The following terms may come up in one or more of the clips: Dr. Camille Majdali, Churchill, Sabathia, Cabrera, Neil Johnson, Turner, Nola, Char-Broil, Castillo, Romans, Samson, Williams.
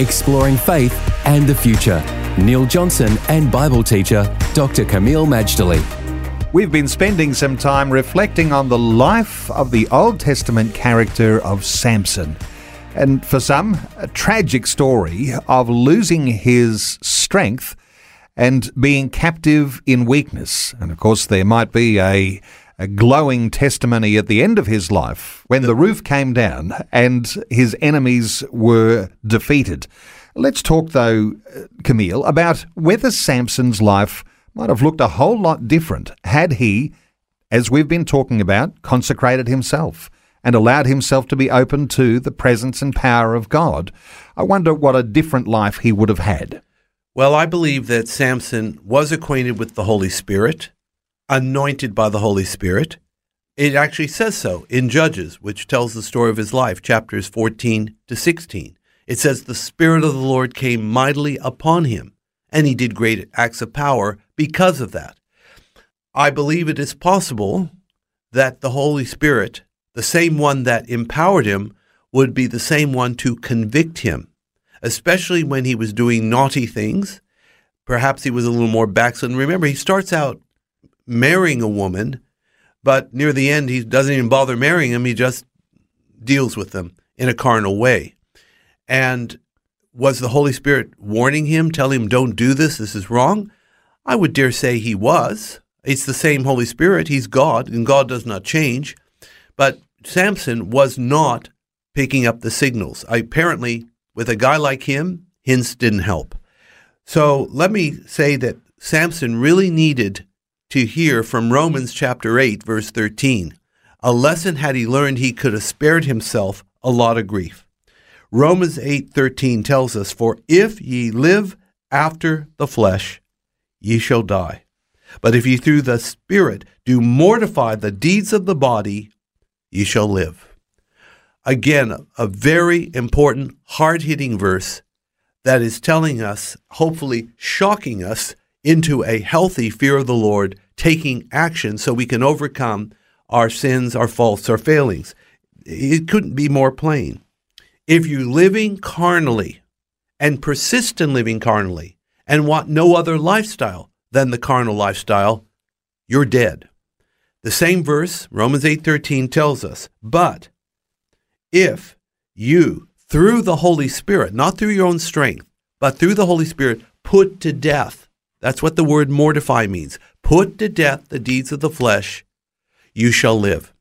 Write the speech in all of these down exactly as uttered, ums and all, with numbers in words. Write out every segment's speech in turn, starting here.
Exploring faith and the future. Neil Johnson and Bible teacher Doctor Camille Majdali. We've been spending some time reflecting on the life of the Old Testament character of Samson. And for some, a tragic story of losing his strength and being captive in weakness. And of course, there might be a A glowing testimony at the end of his life when the roof came down and his enemies were defeated. Let's talk, though, Camille, about whether Samson's life might have looked a whole lot different had he, as we've been talking about, consecrated himself and allowed himself to be open to the presence and power of God. I wonder what a different life he would have had. Well, I believe that Samson was acquainted with the Holy Spirit, anointed by the Holy Spirit. It actually says so in Judges, which tells the story of his life, chapters fourteen to sixteen. It says, "The Spirit of the Lord came mightily upon him, and he did great acts of power because of that." I believe it is possible that the Holy Spirit, the same one that empowered him, would be the same one to convict him, especially when he was doing naughty things. Perhaps he was a little more backslidden. Remember, he starts out marrying a woman, but near the end, he doesn't even bother marrying them. He just deals with them in a carnal way. And was the Holy Spirit warning him, telling him, don't do this, this is wrong? I would dare say he was. It's the same Holy Spirit. He's God, and God does not change. But Samson was not picking up the signals. Apparently, with a guy like him, hints didn't help. So let me say that Samson really needed to hear from Romans chapter eight, verse thirteen. A lesson had he learned, he could have spared himself a lot of grief. Romans eight thirteen tells us, "For if ye live after the flesh, ye shall die. But if ye through the Spirit do mortify the deeds of the body, ye shall live." Again, a very important, hard-hitting verse that is telling us, hopefully shocking us, into a healthy fear of the Lord, taking action so we can overcome our sins, our faults, our failings. It couldn't be more plain. If you're living carnally and persist in living carnally and want no other lifestyle than the carnal lifestyle, you're dead. The same verse, Romans eight thirteen, tells us, "But if you, through the Holy Spirit," not through your own strength, but through the Holy Spirit, "put to death," that's what the word mortify means, "put to death the deeds of the flesh, you shall live."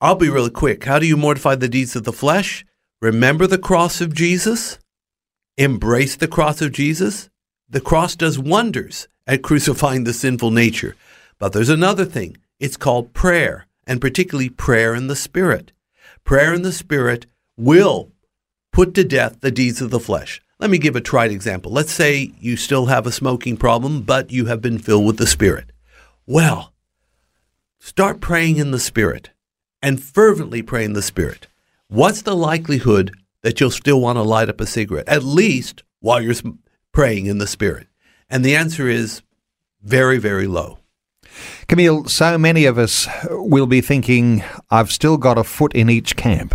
I'll be really quick. How do you mortify the deeds of the flesh? Remember the cross of Jesus. Embrace the cross of Jesus. The cross does wonders at crucifying the sinful nature. But there's another thing. It's called prayer, and particularly prayer in the Spirit. Prayer in the Spirit will put to death the deeds of the flesh. Let me give a tried example. Let's say you still have a smoking problem, but you have been filled with the Spirit. Well, start praying in the Spirit and fervently pray in the Spirit. What's the likelihood that you'll still want to light up a cigarette, at least while you're praying in the Spirit? And the answer is very, very low. Camille, so many of us will be thinking, I've still got a foot in each camp,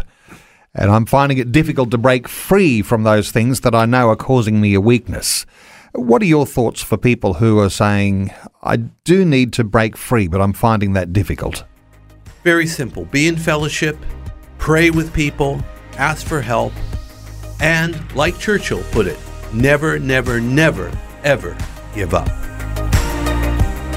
and I'm finding it difficult to break free from those things that I know are causing me a weakness. What are your thoughts for people who are saying, I do need to break free, but I'm finding that difficult? Very simple. Be in fellowship, pray with people, ask for help, and like Churchill put it, never, never, never, ever give up.